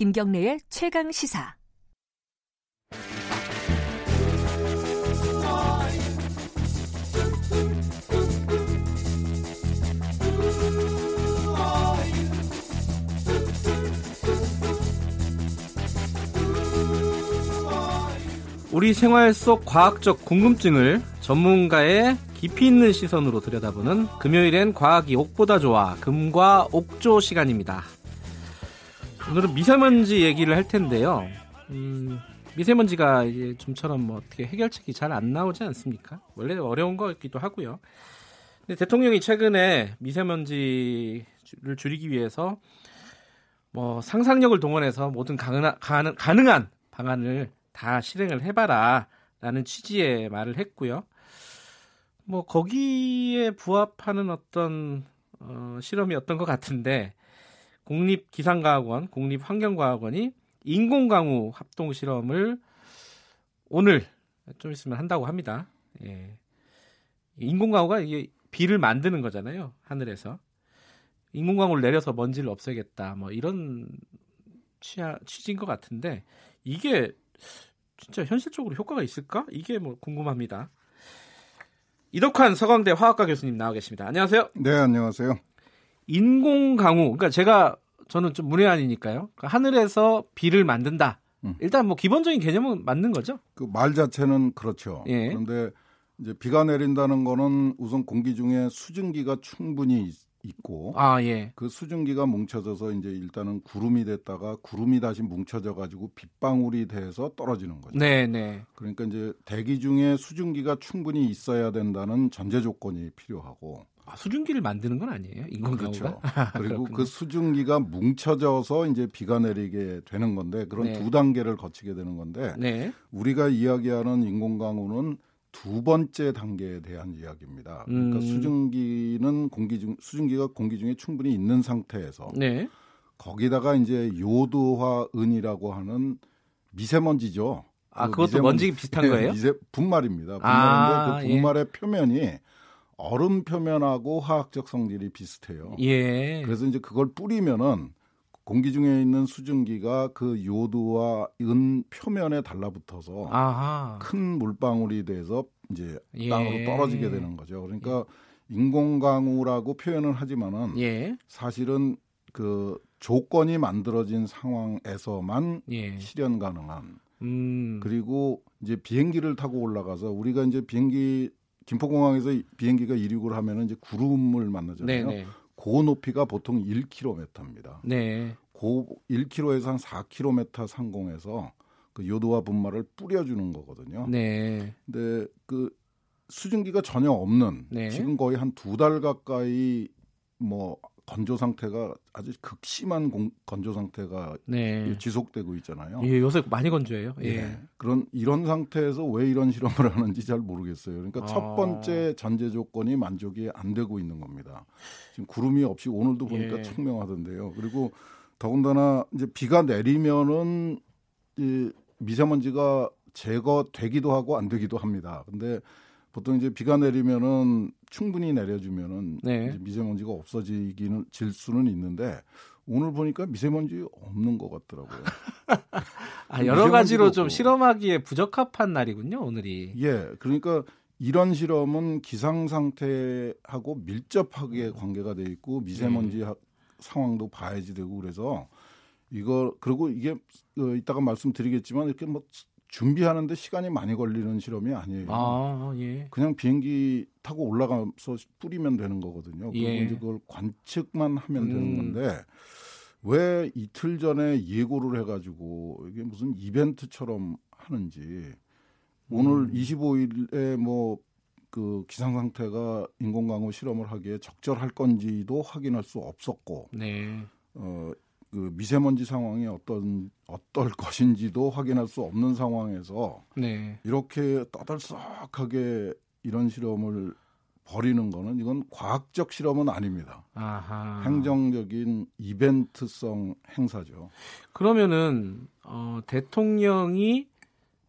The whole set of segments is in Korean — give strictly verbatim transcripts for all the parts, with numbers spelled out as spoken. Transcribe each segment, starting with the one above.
김경래의 최강 시사. 우리 생활 속 과학적 궁금증을 전문가의 깊이 있는 시선으로 들여다보는 금요일엔 과학이 옥보다 좋아 금과 옥조 시간입니다. 오늘은 미세먼지 얘기를 할 텐데요. 음, 미세먼지가 이제 좀처럼 뭐 어떻게 해결책이 잘 안 나오지 않습니까? 원래 어려운 거기도 하고요. 근데 대통령이 최근에 미세먼지를 줄이기 위해서 뭐 상상력을 동원해서 모든 가능한, 가능한 방안을 다 실행을 해봐라 라는 취지의 말을 했고요. 뭐 거기에 부합하는 어떤 어, 실험이었던 것 같은데 국립 기상과학원, 국립 환경과학원이 인공강우 합동 실험을 오늘 좀 있으면 한다고 합니다. 예. 인공강우가 이게 비를 만드는 거잖아요. 하늘에서 인공강우를 내려서 먼지를 없애겠다. 뭐 이런 취하, 취지인 것 같은데 이게 진짜 현실적으로 효과가 있을까? 이게 뭐 궁금합니다. 이덕환 서강대 화학과 교수님 나와 계십니다. 안녕하세요. 네, 안녕하세요. 인공강우, 그러니까 제가 저는 좀 문외한이니까요. 그러니까 하늘에서 비를 만든다. 음. 일단 뭐 기본적인 개념은 맞는 거죠? 그 말 자체는 그렇죠. 예. 그런데 이제 비가 내린다는 거는 우선 공기 중에 수증기가 충분히 있고, 아, 예. 그 수증기가 뭉쳐져서 이제 일단은 구름이 됐다가 구름이 다시 뭉쳐져 가지고 빗방울이 돼서 떨어지는 거죠. 네, 네. 그러니까 이제 대기 중에 수증기가 충분히 있어야 된다는 전제 조건이 필요하고. 아, 수증기를 만드는 건 아니에요? 인공강우가? 그렇죠. 그리고 그 수증기가 뭉쳐져서 이제 비가 내리게 되는 건데 그런 네. 두 단계를 거치게 되는 건데 네. 우리가 이야기하는 인공강우는 두 번째 단계에 대한 이야기입니다. 그러니까 음. 수증기는 공기 중 수증기가 공기 중에 충분히 있는 상태에서 네. 거기다가 이제 요도화은이라고 하는 미세먼지죠. 아 그 그것도 미세먼지, 먼지 비슷한 네, 거예요? 미세 분말입니다. 분말인데 아, 그 분말의 예. 표면이 얼음 표면하고 화학적 성질이 비슷해요. 예. 그래서 이제 그걸 뿌리면은 공기 중에 있는 수증기가 그 요도와 은 표면에 달라붙어서 아하. 큰 물방울이 돼서 이제 예. 땅으로 떨어지게 되는 거죠. 그러니까 예. 인공강우라고 표현은 하지만은 예. 사실은 그 조건이 만들어진 상황에서만 예. 실현 가능한. 음. 그리고 이제 비행기를 타고 올라가서 우리가 이제 비행기 김포공항에서 비행기가 이륙을 하면은 이제 구름을 만나잖아요. 네네. 고 높이가 보통 일 킬로미터입니다. 네. 고 일 킬로미터에서 한 사 킬로미터 상공에서 그 요도와 분말을 뿌려주는 거거든요. 네. 근데 그 수증기가 전혀 없는 네. 지금 거의 한 두 달 가까이 뭐 건조 상태가 아주 극심한 공, 건조 상태가 네. 지속되고 있잖아요. 예, 요새 많이 건조해요. 예. 예. 그런 이런 상태에서 왜 이런 실험을 하는지 잘 모르겠어요. 그러니까 아. 첫 번째 전제 조건이 만족이 안 되고 있는 겁니다. 지금 구름이 없이 오늘도 보니까 예. 청명하던데요. 그리고 더군다나 이제 비가 내리면은 이 미세먼지가 제거되기도 하고 안 되기도 합니다. 근데 보통 이제 비가 내리면은 충분히 내려주면은 네. 미세먼지가 없어지기는 질 수는 있는데 오늘 보니까 미세먼지 없는 것 같더라고요. 아, 여러 가지로 없고. 좀 실험하기에 부적합한 날이군요, 오늘이. 예, 그러니까 이런 실험은 기상 상태하고 밀접하게 관계가 돼 있고 미세먼지 음. 상황도 봐야지 되고 그래서 이거 그리고 이게 이따가 말씀드리겠지만 이렇게 뭐. 준비하는데 시간이 많이 걸리는 실험이 아니에요. 아, 예. 그냥 비행기 타고 올라가서 뿌리면 되는 거거든요. 예. 그리고 이제 그걸 관측만 하면 음. 되는 건데 왜 이틀 전에 예고를 해가지고 이게 무슨 이벤트처럼 하는지 오늘 음. 이십오일에 뭐 그 기상 상태가 인공강우 실험을 하기에 적절할 건지도 확인할 수 없었고. 네. 어. 그 미세먼지 상황이 어떤 어떨 것인지도 확인할 수 없는 상황에서 네. 이렇게 떠들썩하게 이런 실험을 벌이는 거는 이건 과학적 실험은 아닙니다. 아하. 행정적인 이벤트성 행사죠. 그러면은 어, 대통령이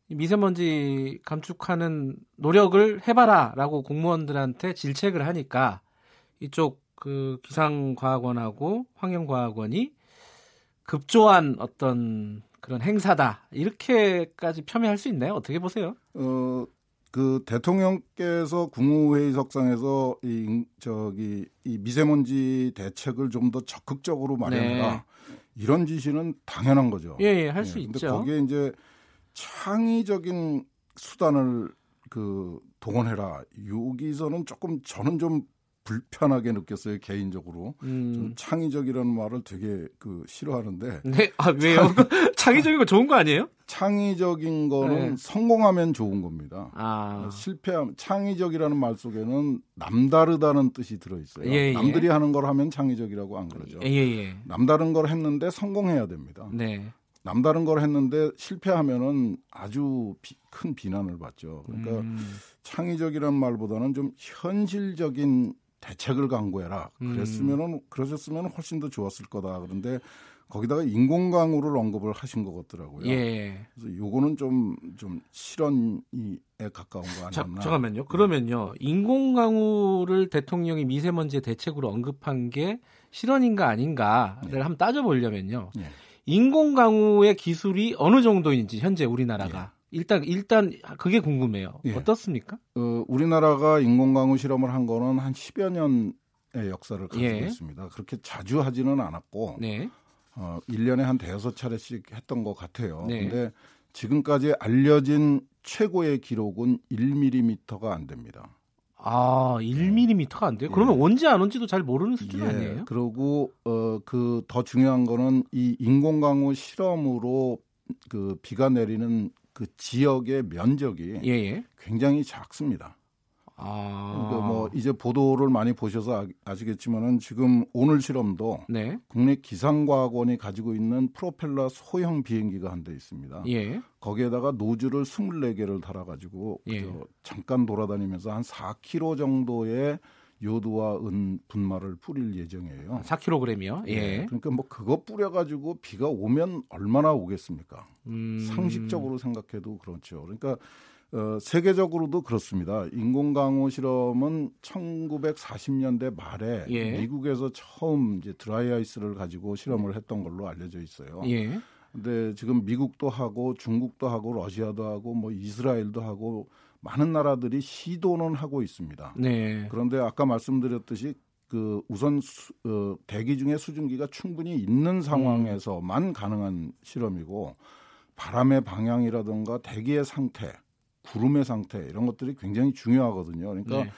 미세먼지 감축하는 노력을 해봐라라고 공무원들한테 질책을 하니까 이쪽 그 기상과학원하고 환경과학원이 급조한 어떤 그런 행사다 이렇게까지 폄훼할 수 있나요? 어떻게 보세요? 어, 그 대통령께서 국무회의석상에서 이 저기 이 미세먼지 대책을 좀 더 적극적으로 마련해라 네. 이런 지시는 당연한 거죠. 예, 예 할 수 예, 있죠. 근데 거기에 이제 창의적인 수단을 그 동원해라. 여기서는 조금 저는 좀 불편하게 느꼈어요 개인적으로. 음. 좀 창의적이라는 말을 되게 그 싫어하는데. 네, 아 왜요? 창의적인 거 좋은 거 아니에요? 창의적인 거는 네. 성공하면 좋은 겁니다. 아. 실패하면 창의적이라는 말 속에는 남다르다는 뜻이 들어 있어요. 예, 예. 남들이 하는 걸 하면 창의적이라고 안 그러죠. 예, 예. 남다른 걸 했는데 성공해야 됩니다. 네. 남다른 걸 했는데 실패하면은 아주 비, 큰 비난을 받죠. 그러니까 음. 창의적이란 말보다는 좀 현실적인 대책을 강구해라. 그랬으면은 그러셨으면 훨씬 더 좋았을 거다. 그런데 거기다가 인공강우를 언급을 하신 것 같더라고요. 예. 그래서 요거는 좀 좀 실언에 가까운 거 아니었나? 자, 잠깐만요. 그러면요, 인공강우를 대통령이 미세먼지 대책으로 언급한 게 실언인가 아닌가를 예. 한번 따져보려면요. 예. 인공강우의 기술이 어느 정도인지 현재 우리나라가 예. 일단 일단 그게 궁금해요. 예. 어떻습니까? 어, 우리나라가 인공강우 실험을 한 거는 한 십여 년의 역사를 가지고 예. 있습니다. 그렇게 자주 하지는 않았고 네. 어, 일 년에 한 대여섯 차례씩 했던 것 같아요. 그런데 네. 지금까지 알려진 최고의 기록은 일 밀리미터가 안 됩니다. 아, 일 밀리미터가 안 돼요? 그러면 예. 온지 안 온지도 잘 모르는 수준 예. 아니에요? 그리고 어, 그 더 중요한 거는 이 인공강우 실험으로 그 비가 내리는 그 지역의 면적이 예예. 굉장히 작습니다. 아. 그러니까 뭐 이제 보도를 많이 보셔서 아시겠지만은 지금 오늘 실험도 네. 국립 기상과학원이 가지고 있는 프로펠러 소형 비행기가 한 대 있습니다. 예. 거기에다가 노즐을 스물네 개를 달아가지고 예. 그저 잠깐 돌아다니면서 한 사 킬로그램 정도의 요도와 은 분말을 뿌릴 예정이에요. 사 킬로그램이요? 예. 네, 그러니까 뭐 그거 뿌려가지고 비가 오면 얼마나 오겠습니까? 음... 상식적으로 생각해도 그렇죠. 그러니까 어, 세계적으로도 그렇습니다. 인공강우 실험은 천구백사십 년대 말에 예. 미국에서 처음 이제 드라이 아이스를 가지고 실험을 했던 걸로 알려져 있어요. 예. 근데 지금 미국도 하고 중국도 하고 러시아도 하고 뭐 이스라엘도 하고 많은 나라들이 시도는 하고 있습니다. 네. 그런데 아까 말씀드렸듯이 그 우선 수, 어, 대기 중에 수증기가 충분히 있는 상황에서만 음. 가능한 실험이고 바람의 방향이라든가 대기의 상태 구름의 상태 이런 것들이 굉장히 중요하거든요. 그러니까 네.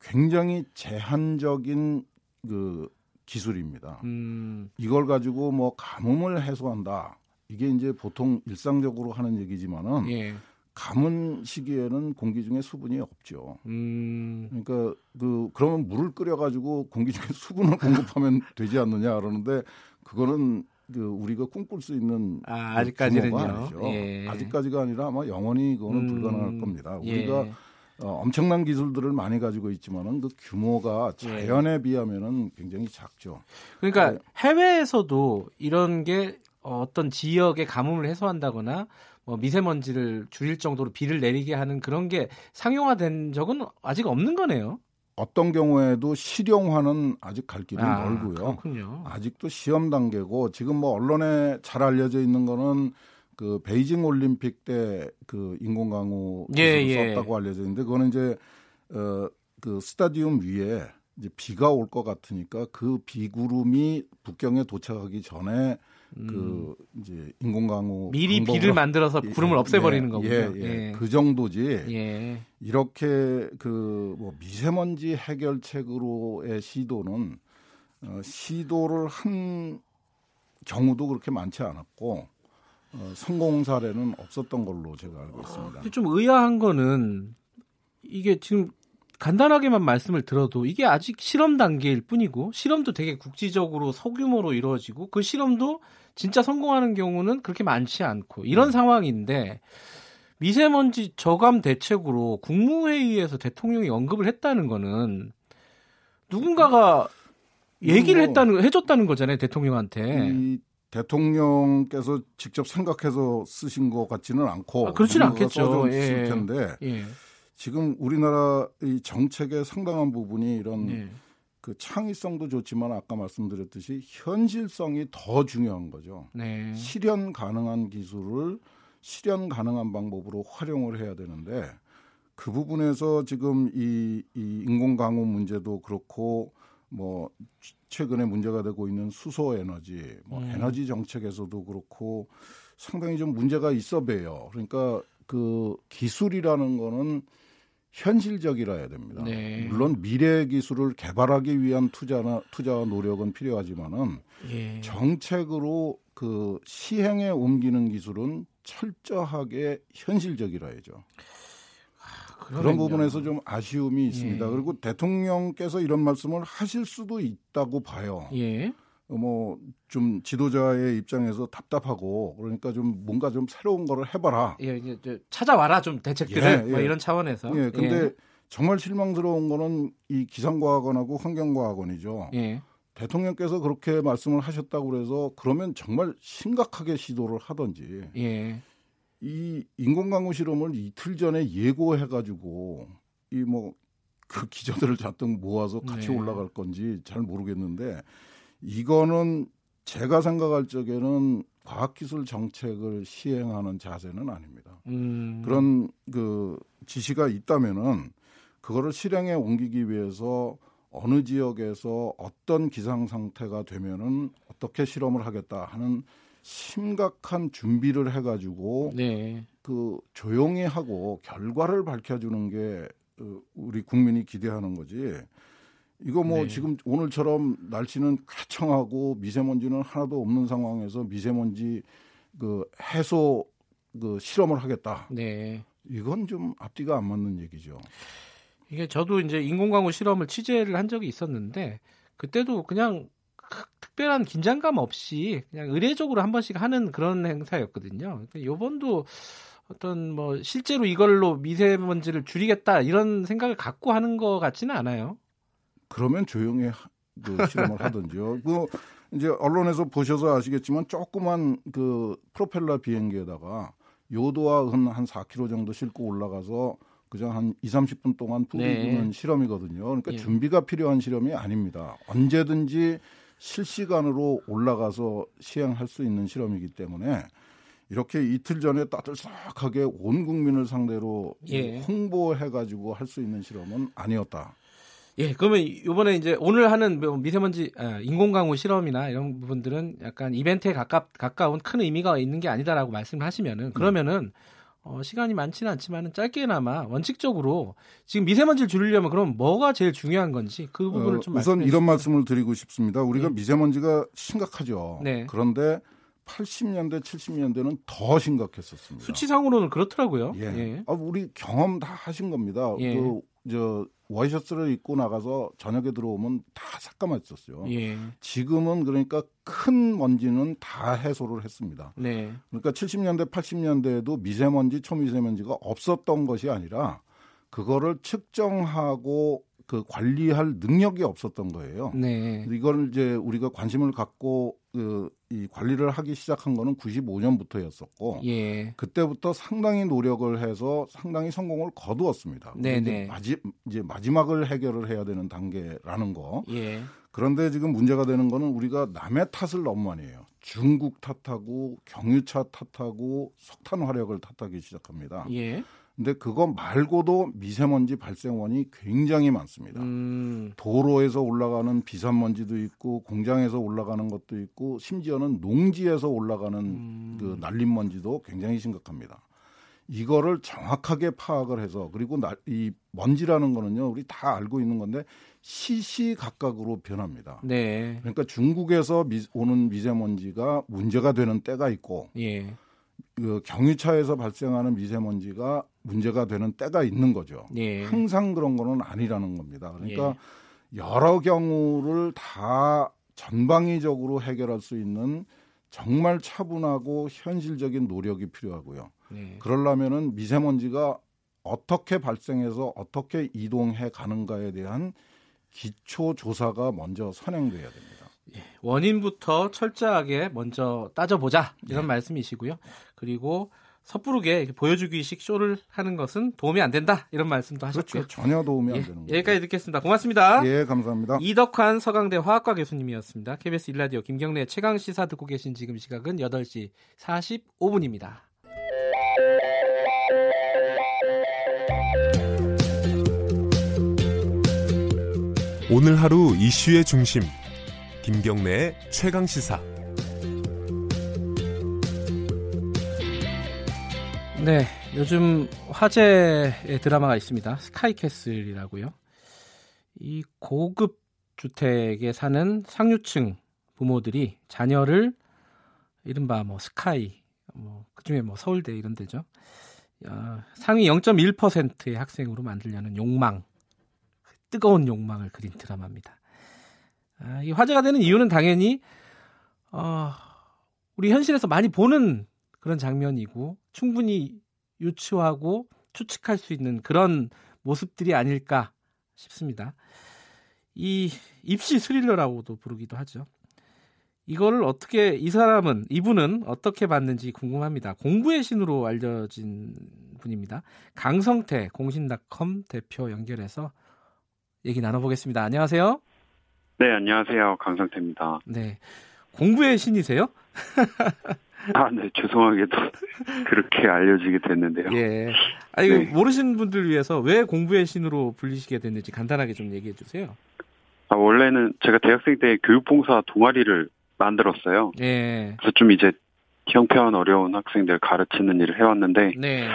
굉장히 제한적인 그 기술입니다. 음. 이걸 가지고 뭐 가뭄을 해소한다. 이게 이제 보통 일상적으로 하는 얘기지만은 예. 가뭄 시기에는 공기 중에 수분이 없죠. 음. 그러니까 그 그러면 물을 끓여 가지고 공기 중에 수분을 공급하면 되지 않느냐 그러는데 그거는 그 우리가 꿈꿀 수 있는 아, 그 아직까지는요. 아니죠. 예. 아직까지가 아니라 아마 영원히 그거는 음, 불가능할 겁니다. 우리가 예. 어, 엄청난 기술들을 많이 가지고 있지만은 그 규모가 자연에 예. 비하면은 굉장히 작죠. 그러니까 네. 해외에서도 이런 게 어떤 지역의 가뭄을 해소한다거나 뭐 미세먼지를 줄일 정도로 비를 내리게 하는 그런 게 상용화된 적은 아직 없는 거네요. 어떤 경우에도 실용화는 아직 갈 길이 아, 멀고요. 그렇군요. 아직도 시험 단계고 지금 뭐 언론에 잘 알려져 있는 거는 그 베이징 올림픽 때 그 인공강우 기술을 예, 썼다고 예. 알려져 있는데 그거는 이제 어, 그 스타디움 위에 이제 비가 올 것 같으니까 그 비구름이 북경에 도착하기 전에 음. 그 이제 인공강우 미리 비를 만들어서 구름을 예, 없애버리는 예, 거군요. 예, 예. 예. 그 정도지. 예. 이렇게 그 뭐 미세먼지 해결책으로의 시도는 어, 시도를 한 경우도 그렇게 많지 않았고 어, 성공 사례는 없었던 걸로 제가 알고 있습니다. 어, 좀 의아한 거는 이게 지금. 간단하게만 말씀을 들어도 이게 아직 실험 단계일 뿐이고 실험도 되게 국지적으로 소규모로 이루어지고 그 실험도 진짜 성공하는 경우는 그렇게 많지 않고 이런 음. 상황인데 미세먼지 저감 대책으로 국무회의에서 대통령이 언급을 했다는 거는 누군가가 얘기를 했다는 해줬다는 거잖아요 대통령한테. 이... 대통령께서 직접 생각해서 쓰신 것 같지는 않고 아, 그렇지는 않겠죠. 예. 텐데. 예. 지금 우리나라 이 정책의 상당한 부분이 이런 네. 그 창의성도 좋지만 아까 말씀드렸듯이 현실성이 더 중요한 거죠. 네. 실현 가능한 기술을 실현 가능한 방법으로 활용을 해야 되는데 그 부분에서 지금 이, 이 인공강우 문제도 그렇고 뭐 최근에 문제가 되고 있는 수소에너지, 뭐 음. 에너지 정책에서도 그렇고 상당히 좀 문제가 있어 보여요. 그러니까 그 기술이라는 거는 현실적이라 해야 됩니다. 네. 물론 미래 기술을 개발하기 위한 투자나 투자와 노력은 필요하지만은 예. 정책으로 그 시행에 옮기는 기술은 철저하게 현실적이라 해야죠. 아, 그런 부분에서 좀 아쉬움이 있습니다. 예. 그리고 대통령께서 이런 말씀을 하실 수도 있다고 봐요. 예. 뭐 좀 지도자의 입장에서 답답하고 그러니까 좀 뭔가 좀 새로운 거를 해봐라. 예, 찾아와라 좀 대책들을 예, 예. 뭐 이런 차원에서. 예, 근데 예. 정말 실망스러운 거는 이 기상과학원하고 환경과학원이죠. 예. 대통령께서 그렇게 말씀을 하셨다고 그래서 그러면 정말 심각하게 시도를 하든지. 예. 이 인공강우 실험을 이틀 전에 예고해가지고 이 뭐 그 기자들을 잔뜩 모아서 같이 예. 올라갈 건지 잘 모르겠는데. 이거는 제가 생각할 적에는 과학기술 정책을 시행하는 자세는 아닙니다. 음. 그런 그 지시가 있다면은 그거를 실행에 옮기기 위해서 어느 지역에서 어떤 기상 상태가 되면은 어떻게 실험을 하겠다 하는 심각한 준비를 해가지고 네. 그 조용히 하고 결과를 밝혀주는 게 우리 국민이 기대하는 거지. 이거 뭐 네. 지금 오늘처럼 날씨는 쾌청하고 미세먼지는 하나도 없는 상황에서 미세먼지 그 해소 그 실험을 하겠다. 네. 이건 좀 앞뒤가 안 맞는 얘기죠. 이게 저도 이제 인공강우 실험을 취재를 한 적이 있었는데 그때도 그냥 특별한 긴장감 없이 그냥 의례적으로 한 번씩 하는 그런 행사였거든요. 그러니까 요번도 어떤 뭐 실제로 이걸로 미세먼지를 줄이겠다 이런 생각을 갖고 하는 것 같지는 않아요. 그러면 조용히 그 실험을 하든지요. 그 이제 언론에서 보셔서 아시겠지만 조그만 그 프로펠러 비행기에다가 요도와 은 한 사 킬로미터 정도 싣고 올라가서 그냥 한 이삼십 분 동안 부비부는 네. 실험이거든요. 그러니까 예. 준비가 필요한 실험이 아닙니다. 언제든지 실시간으로 올라가서 시행할 수 있는 실험이기 때문에 이렇게 이틀 전에 따뜻하게 온 국민을 상대로 예. 홍보해가지고 할 수 있는 실험은 아니었다. 예, 그러면 이번에 이제 오늘 하는 미세먼지 인공강우 실험이나 이런 부분들은 약간 이벤트에 가깝 가까운 큰 의미가 있는 게 아니다라고 말씀을 하시면은 그러면은 어, 시간이 많지는 않지만은 짧게나마 원칙적으로 지금 미세먼지를 줄이려면 그럼 뭐가 제일 중요한 건지 그 부분을 좀 어, 우선 이런 말씀을 드리고 싶습니다. 우리가 네. 미세먼지가 심각하죠. 네. 그런데 팔십 년대, 칠십 년대는 더 심각했었습니다. 수치상으로는 그렇더라고요. 예, 예. 아, 우리 경험 다 하신 겁니다. 예. 그, 저 와이셔츠를 입고 나가서 저녁에 들어오면 다 삭감했었어요. 예. 지금은 그러니까 큰 먼지는 다 해소를 했습니다. 네. 그러니까 칠십 년대, 팔십 년대에도 미세먼지, 초미세먼지가 없었던 것이 아니라 그거를 측정하고 그 관리할 능력이 없었던 거예요. 네. 이걸 이제 우리가 관심을 갖고 그 이 관리를 하기 시작한 거는 구십오 년부터였었고 예. 그때부터 상당히 노력을 해서 상당히 성공을 거두었습니다. 이제, 마지, 이제 마지막을 해결을 해야 되는 단계라는 거. 예. 그런데 지금 문제가 되는 거는 우리가 남의 탓을 너무 많이 해요. 중국 탓하고 경유차 탓하고 석탄 화력을 탓하기 시작합니다. 예. 근데 그거 말고도 미세먼지 발생원이 굉장히 많습니다. 음. 도로에서 올라가는 비산먼지도 있고 공장에서 올라가는 것도 있고 심지어는 농지에서 올라가는 음. 그 날림먼지도 굉장히 심각합니다. 이거를 정확하게 파악을 해서 그리고 나, 이 먼지라는 거는요. 우리 다 알고 있는 건데 시시각각으로 변합니다. 네. 그러니까 중국에서 미, 오는 미세먼지가 문제가 되는 때가 있고 예. 그 경유차에서 발생하는 미세먼지가 문제가 되는 때가 있는 거죠. 예. 항상 그런 거는 아니라는 겁니다. 그러니까 예. 여러 경우를 다 전방위적으로 해결할 수 있는 정말 차분하고 현실적인 노력이 필요하고요. 예. 그러려면은 미세먼지가 어떻게 발생해서 어떻게 이동해 가는가에 대한 기초 조사가 먼저 선행돼야 됩니다. 원인부터 철저하게 먼저 따져보자 이런 네. 말씀이시고요. 그리고 섣부르게 보여주기식 쇼를 하는 것은 도움이 안 된다 이런 말씀도 하셨고요. 그렇죠. 전혀 도움이 예, 안 되는 거예요. 여기까지 듣겠습니다. 고맙습니다. 예, 감사합니다. 이덕환 서강대 화학과 교수님이었습니다. 케이비에스 일 라디오 김경래 최강시사 듣고 계신 지금 시각은 여덟 시 사십오 분입니다. 오늘 하루 이슈의 중심 김경래의 최강시사. 네, 요즘 화제의 드라마가 있습니다. 스카이캐슬이라고요. 이 고급 주택에 사는 상류층 부모들이 자녀를 이른바 뭐 스카이, 뭐 그중에 뭐 서울대 이런 데죠. 어, 상위 영 점 일 퍼센트의 학생으로 만들려는 욕망, 뜨거운 욕망을 그린 드라마입니다. 아, 이 화제가 되는 이유는 당연히 어, 우리 현실에서 많이 보는 그런 장면이고 충분히 유추하고 추측할 수 있는 그런 모습들이 아닐까 싶습니다. 이 입시 스릴러라고도 부르기도 하죠. 이거를 어떻게 이 사람은 이분은 어떻게 봤는지 궁금합니다. 공부의 신으로 알려진 분입니다. 강성태 공신닷컴 대표 연결해서 얘기 나눠보겠습니다. 안녕하세요. 네, 안녕하세요. 강성태입니다. 네, 공부의 신이세요? 아, 네, 죄송하게도 그렇게 알려지게 됐는데요. 예. 아니, 네. 모르시는 분들 위해서 왜 공부의 신으로 불리시게 됐는지 간단하게 좀 얘기해 주세요. 아, 원래는 제가 대학생 때 교육봉사 동아리를 만들었어요. 예. 그래서 좀 이제 형편 어려운 학생들 가르치는 일을 해왔는데, 네.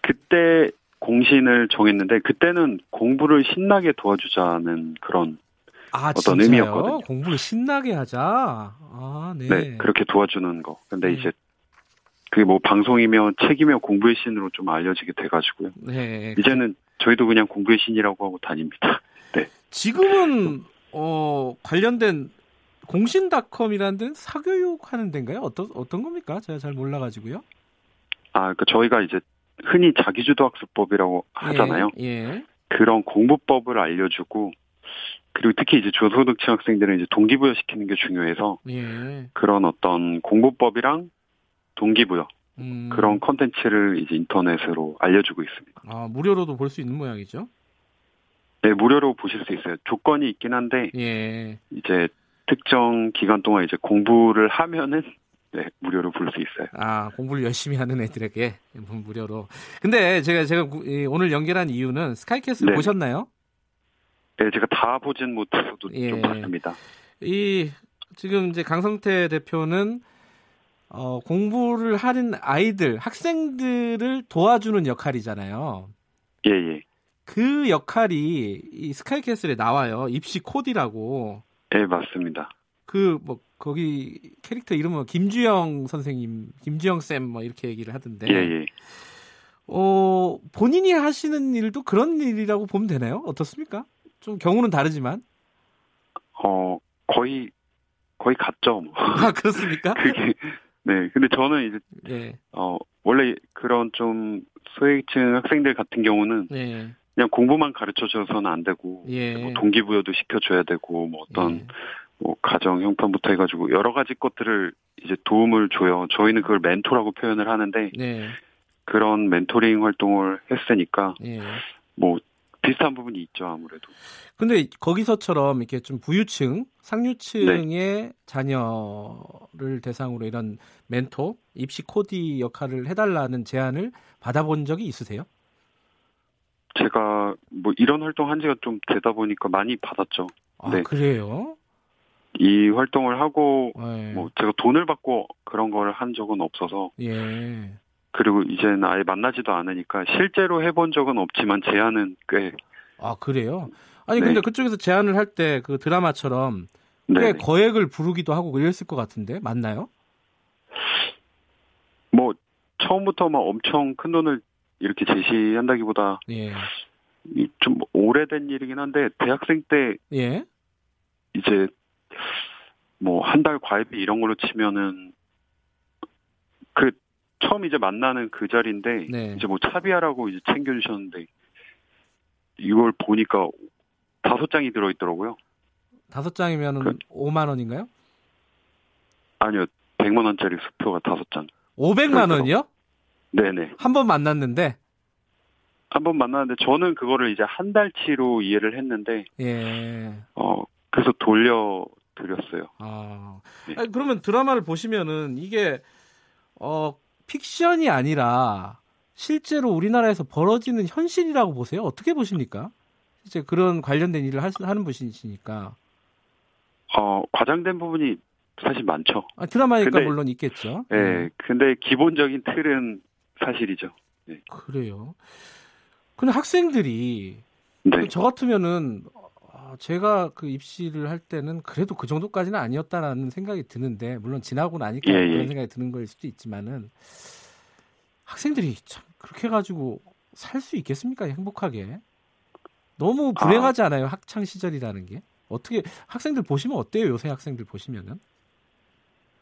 그때 공신을 정했는데, 그때는 공부를 신나게 도와주자는 그런 아, 어떤 진짜요? 의미였거든요. 공부를 신나게 하자. 아, 네. 네, 그렇게 도와주는 거. 근데 네. 이제 그게 뭐 방송이며 책이며 공부의 신으로 좀 알려지게 돼가지고요. 네. 이제는 저희도 그냥 공부의 신이라고 하고 다닙니다. 네. 지금은 어 관련된 공신닷컴이라는 데는 사교육 하는 데인가요? 어떤 어떤 겁니까? 제가 잘 몰라가지고요. 아, 그 저희가 이제 흔히 자기주도학습법이라고 하잖아요. 예. 예. 그런 공부법을 알려주고. 그리고 특히 이제 저소득층 학생들은 이제 동기부여 시키는 게 중요해서 예. 그런 어떤 공부법이랑 동기부여 음. 그런 콘텐츠를 이제 인터넷으로 알려주고 있습니다. 아, 무료로도 볼 수 있는 모양이죠? 네, 무료로 보실 수 있어요. 조건이 있긴 한데 예. 이제 특정 기간 동안 이제 공부를 하면은 네, 무료로 볼 수 있어요. 아, 공부를 열심히 하는 애들에게 무료로. 근데 제가 제가 오늘 연결한 이유는 스카이캐슬 네. 보셨나요? 네, 제가 다 보진 못해서도 예. 좀 봤습니다. 이 지금 이제 강성태 대표는 어, 공부를 하는 아이들, 학생들을 도와주는 역할이잖아요. 예예. 예. 그 역할이 이 스카이캐슬에 나와요. 입시 코디라고. 네, 맞습니다. 그 뭐 거기 캐릭터 이름은 김주영 선생님, 김주영 쌤 뭐 이렇게 얘기를 하던데. 예예. 예. 어 본인이 하시는 일도 그런 일이라고 보면 되나요? 어떻습니까? 좀 경우는 다르지만 어 거의 거의 같죠. 뭐. 아, 그렇습니까? 그게 네. 근데 저는 이제 네. 어 원래 그런 좀 소외층 학생들 같은 경우는 네. 그냥 공부만 가르쳐 줘서는 안 되고 예. 뭐 동기부여도 시켜 줘야 되고 뭐 어떤 예. 뭐 가정 형편부터 해 가지고 여러 가지 것들을 이제 도움을 줘요. 저희는 그걸 멘토라고 표현을 하는데 네. 그런 멘토링 활동을 했으니까 예. 뭐 비슷한 부분이 있죠, 아무래도. 근데 거기서처럼 이렇게 좀 부유층, 상류층의 네. 자녀를 대상으로 이런 멘토, 입시 코디 역할을 해달라는 제안을 받아본 적이 있으세요? 제가 뭐 이런 활동 한 지가 좀 되다 보니까 많이 받았죠. 아, 네. 그래요? 이 활동을 하고, 네. 뭐 제가 돈을 받고 그런 거를 한 적은 없어서. 예. 그리고 이제는 아예 만나지도 않으니까 실제로 해본 적은 없지만 제안은 꽤. 아, 그래요? 아니 네. 근데 그쪽에서 제안을 할 때 그 드라마처럼 꽤 네네. 거액을 부르기도 하고 이랬을 것 같은데 맞나요? 뭐 처음부터 막 엄청 큰 돈을 이렇게 제시한다기보다 예. 좀 오래된 일이긴 한데 대학생 때 예. 이제 뭐 한 달 과외비 이런 걸로 치면은 그. 처음 이제 만나는 그 자리인데 네. 이제 뭐 차비하라고 이제 챙겨주셨는데 이걸 보니까 다섯 장이 들어있더라고요. 다섯 장이면 그... 오만 원인가요? 아니요. 백만 원짜리 수표가 다섯 장. 오백만 원이요? 네네. 한 번 만났는데? 한 번 만났는데 저는 그거를 이제 한 달치로 이해를 했는데 예. 어 그래서 돌려드렸어요. 아 네. 아니, 그러면 드라마를 보시면은 이게 어 픽션이 아니라 실제로 우리나라에서 벌어지는 현실이라고 보세요? 어떻게 보십니까? 이제 그런 관련된 일을 하, 하는 분이시니까. 어 과장된 부분이 사실 많죠. 아, 드라마니까 근데, 물론 있겠죠. 예, 네. 근데 기본적인 틀은 사실이죠. 네. 그래요. 근데 학생들이 네. 저 같으면은 제가 그 입시를 할 때는 그래도 그 정도까지는 아니었다라는 생각이 드는데 물론 지나고 나니까 예, 그런 예. 생각이 드는 거일 수도 있지만은 학생들이 참 그렇게 가지고 살 수 있겠습니까? 행복하게. 너무 불행하지 아. 않아요? 학창 시절이라는 게. 어떻게 학생들 보시면 어때요? 요새 학생들 보시면은?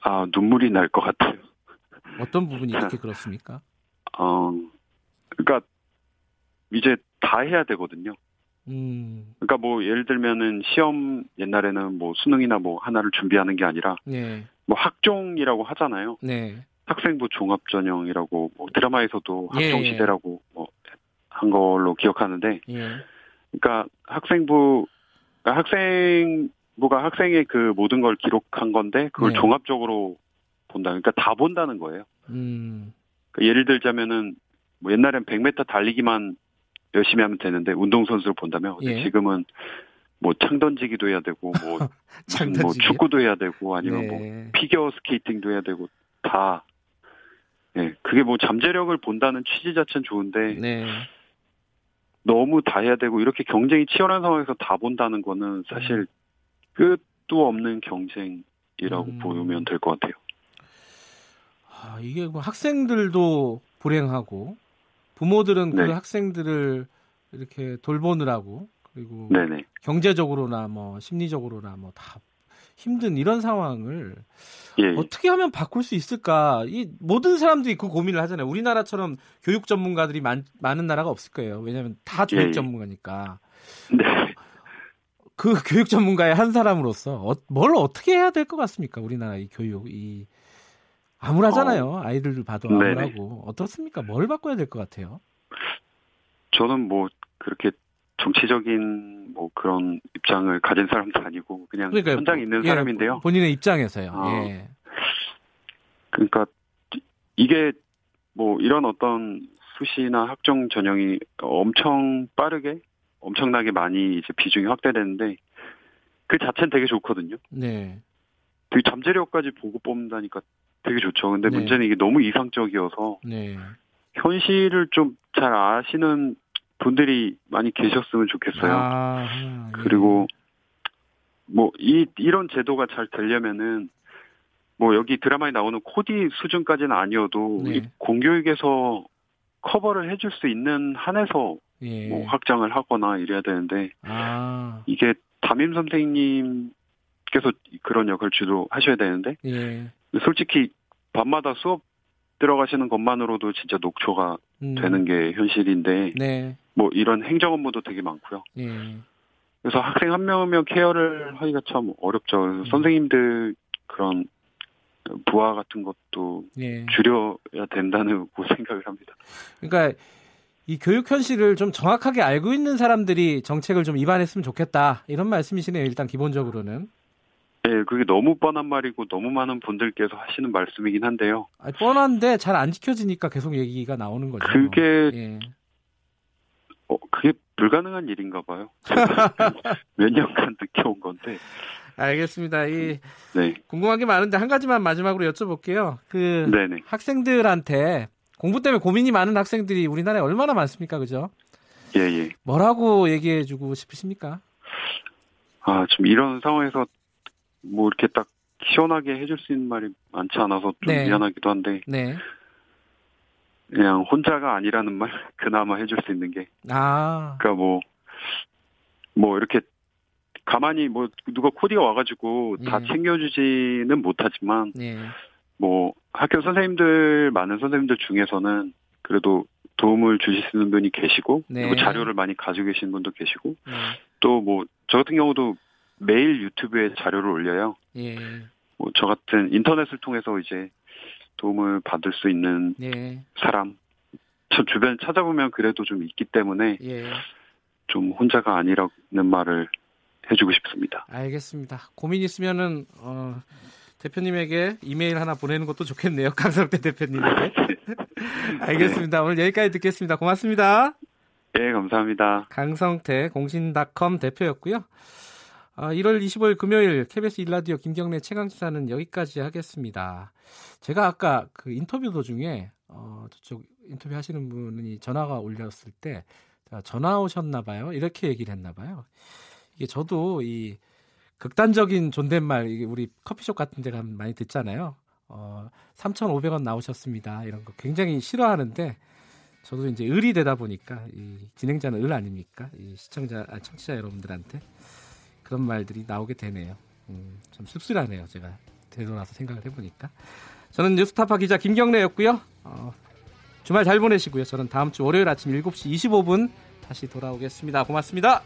아, 눈물이 날 것 같아요. 어떤 부분이 이렇게 그렇습니까? 어, 그러니까 이제 다 해야 되거든요. 음. 그러니까 뭐 예를 들면은 시험 옛날에는 뭐 수능이나 뭐 하나를 준비하는 게 아니라 네. 뭐 학종이라고 하잖아요. 네. 학생부 종합 전형이라고 뭐 드라마에서도 학종 시대라고 예. 뭐 한 걸로 기억하는데, 예. 그러니까 학생부 그러니까 학생 뭐가 학생의 그 모든 걸 기록한 건데 그걸 네. 종합적으로 본다. 그러니까 다 본다는 거예요. 음. 그러니까 예를 들자면은 뭐 옛날엔 백 미터 달리기만 열심히 하면 되는데 운동선수를 본다면 예. 지금은 뭐 창 던지기도 해야 되고 뭐, 뭐 축구도 해야 되고 아니면 네. 뭐 피겨 스케이팅도 해야 되고 다. 예, 네. 그게 뭐 잠재력을 본다는 취지 자체는 좋은데. 네. 너무 다 해야 되고 이렇게 경쟁이 치열한 상황에서 다 본다는 거는 사실 끝도 없는 경쟁이라고 음. 보면 될 것 같아요. 아, 이게 뭐 학생들도 불행하고 부모들은 네. 그 학생들을 이렇게 돌보느라고 그리고 네네. 경제적으로나 뭐 심리적으로나 뭐 다 힘든 이런 상황을 예. 어떻게 하면 바꿀 수 있을까? 이 모든 사람들이 그 고민을 하잖아요. 우리나라처럼 교육 전문가들이 많, 많은 나라가 없을 거예요. 왜냐하면 다 교육 예. 전문가니까. 네. 그 교육 전문가의 한 사람으로서 어, 뭘 어떻게 해야 될 것 같습니까? 우리나라 이 교육 이 암울하잖아요. 어, 아이들을 봐도 암울하고 어떻습니까? 뭘 바꿔야 될 것 같아요? 저는 뭐 그렇게. 정치적인 뭐 그런 입장을 가진 사람도 아니고 그냥 그러니까요. 현장에 있는 예, 사람인데요. 본인의 입장에서요. 아, 예. 그러니까 이게 뭐 이런 어떤 수시나 학종 전형이 엄청 빠르게 엄청나게 많이 이제 비중이 확대되는데 그 자체는 되게 좋거든요. 네. 되게 잠재력까지 보고 뽑는다니까 되게 좋죠. 근데 네. 문제는 이게 너무 이상적이어서 네. 현실을 좀 잘 아시는 분들이 많이 계셨으면 좋겠어요. 아, 예. 그리고 뭐 이 이런 제도가 잘 되려면은 뭐 여기 드라마에 나오는 코디 수준까지는 아니어도 네. 이 공교육에서 커버를 해줄 수 있는 한에서 예. 뭐 확장을 하거나 이래야 되는데 아. 이게 담임 선생님께서 그런 역을 주도하셔야 되는데 예. 솔직히 밤마다 수업 들어가시는 것만으로도 진짜 녹초가 음. 되는 게 현실인데 네. 뭐 이런 행정 업무도 되게 많고요. 예. 그래서 학생 한 명 한 명 케어를 하기가 참 어렵죠. 그래서 음. 선생님들 그런 부하 같은 것도 예. 줄여야 된다는 생각을 합니다. 그러니까 이 교육 현실을 좀 정확하게 알고 있는 사람들이 정책을 좀 입안했으면 좋겠다. 이런 말씀이시네요. 일단 기본적으로는. 네, 그게 너무 뻔한 말이고 너무 많은 분들께서 하시는 말씀이긴 한데요. 아니, 뻔한데 잘 안 지켜지니까 계속 얘기가 나오는 거죠. 그게 예. 어, 그게 불가능한 일인가 봐요. 몇 년간 느껴온 건데. 알겠습니다. 이 네. 궁금한 게 많은데 한 가지만 마지막으로 여쭤볼게요. 그 네네. 학생들한테 공부 때문에 고민이 많은 학생들이 우리나라에 얼마나 많습니까, 그죠? 예예. 뭐라고 얘기해주고 싶으십니까? 아, 좀 이런 상황에서. 뭐 이렇게 딱 시원하게 해줄 수 있는 말이 많지 않아서 좀 네. 미안하기도 한데 네. 그냥 혼자가 아니라는 말 그나마 해줄 수 있는 게 아. 그러니까 뭐뭐 뭐 이렇게 가만히 뭐 누가 코디가 와가지고 네. 다 챙겨주지는 못하지만 네. 뭐 학교 선생님들 많은 선생님들 중에서는 그래도 도움을 주시는 분이 계시고 네. 그리고 자료를 많이 가지고 계신 분도 계시고 네. 또 뭐 저 같은 경우도 매일 유튜브에 자료를 올려요. 예. 뭐 저 같은 인터넷을 통해서 이제 도움을 받을 수 있는 예. 사람, 저 주변 찾아보면 그래도 좀 있기 때문에 예. 좀 혼자가 아니라는 말을 해주고 싶습니다. 알겠습니다. 고민 있으면은 어, 대표님에게 이메일 하나 보내는 것도 좋겠네요. 강성태 대표님에게. 알겠습니다. 네. 오늘 여기까지 듣겠습니다. 고맙습니다. 네, 감사합니다. 강성태 공신닷컴 대표였고요. 일월 이십오일 금요일 케이비에스 일 라디오 김경래 최강시사는 여기까지 하겠습니다. 제가 아까 그 인터뷰 도중에 어, 저쪽 인터뷰 하시는 분이 전화가 올렸을 때 전화 오셨나 봐요. 이렇게 얘기를 했나 봐요. 이게 저도 이 극단적인 존댓말, 이게 우리 커피숍 같은 데 가면 많이 듣잖아요. 어, 삼천오백 원 나오셨습니다. 이런 거 굉장히 싫어하는데 저도 이제 을이 되다 보니까 이 진행자는 을 아닙니까? 이 시청자, 아, 청취자 여러분들한테 그런 말들이 나오게 되네요. 음, 좀 씁쓸하네요. 제가 되돌아서 생각을 해보니까. 저는 뉴스타파 기자 김경래였고요. 어, 주말 잘 보내시고요. 저는 다음 주 월요일 아침 일곱 시 이십오 분 다시 돌아오겠습니다. 고맙습니다.